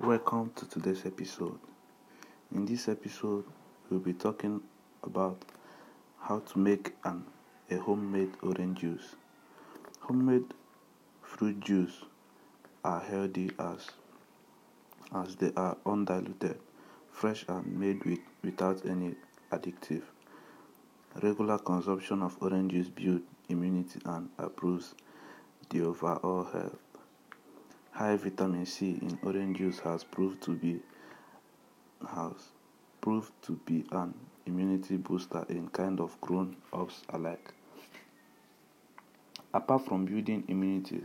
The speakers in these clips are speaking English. Welcome to today's episode. In this episode, we'll be talking about how to make a homemade orange juice. Homemade fruit juice are healthy as they are undiluted, fresh and made without any addictive. Regular consumption of orange juice builds immunity and improves the overall health. High vitamin C in orange juice has proved to be an immunity booster in kind of grown-ups alike. Apart from building immunity,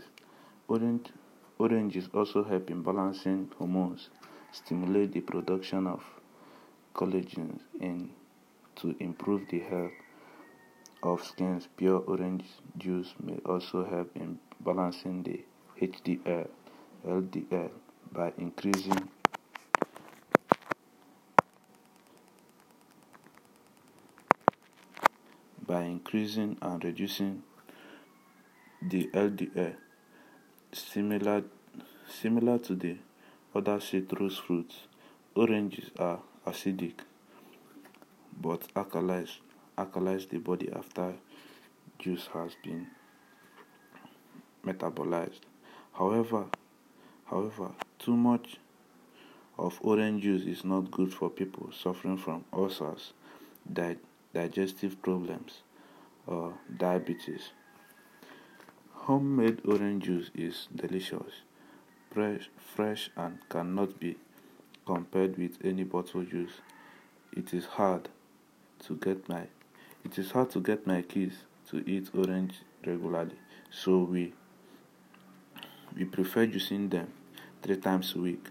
oranges also help in balancing hormones, stimulate the production of collagen, and to improve the health of skin. Pure orange juice may also help in balancing the LDL by increasing and reducing the LDL, similar to the other citrus fruits. Oranges are acidic but alkalize the body after juice has been metabolized. However, too much of orange juice is not good for people suffering from ulcers, digestive problems, or diabetes. Homemade orange juice is delicious, fresh, and cannot be compared with any bottled juice. It is hard to get my kids to eat orange regularly, so we prefer juicing them 3 times a week.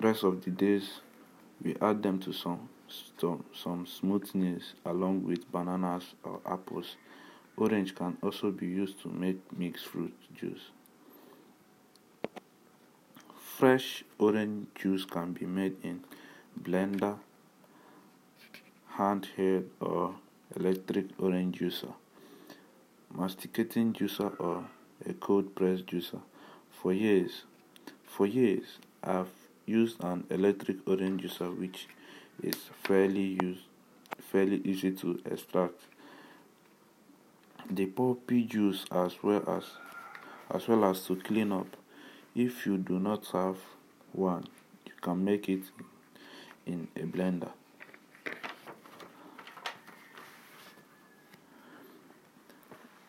Rest of the days, we add them to some smoothies along with bananas or apples. Orange can also be used to make mixed fruit juice. Fresh orange juice can be made in blender, handheld or electric orange juicer, masticating juicer, or a cold press juicer. For years, I've used an electric orange juicer, which is fairly easy to extract the pulpy juice as well as to clean up. If you do not have one, you can make it in a blender.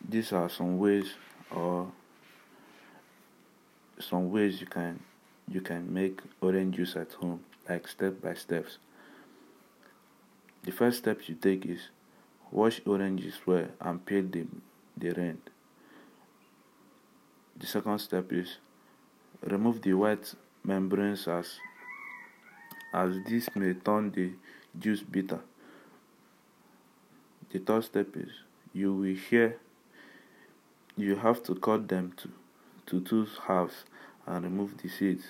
These are some ways you can make orange juice at home, like step by steps. The first step you take is wash oranges well and peel the rind. The second step is remove the white membranes as this may turn the juice bitter. The third step is you have to cut them to 2 halves and remove the seeds.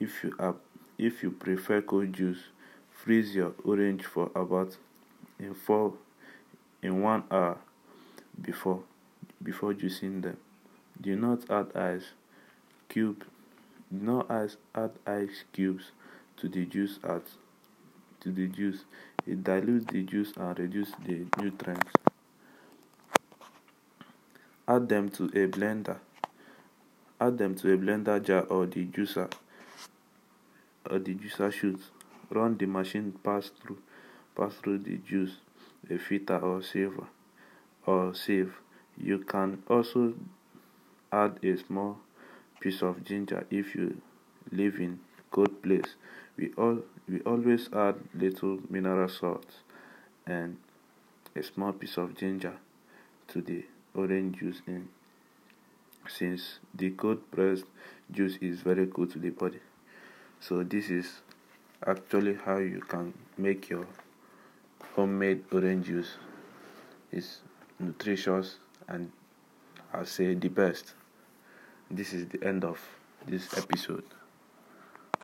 If you prefer cold juice, freeze your orange for about 1 hour before juicing them. Do not add ice cubes to the juice. It dilutes the juice and reduces the nutrients. Add them to a blender jar or the juicer chute. Run the machine pass through the juice a filter or sieve. You can also add a small piece of ginger if you live in cold place. We always add little mineral salt and a small piece of ginger to the orange juice since the cold pressed juice is very cool to the body. So this is actually how you can make your homemade orange juice. It's nutritious and I'll say the best. This is the end of this episode.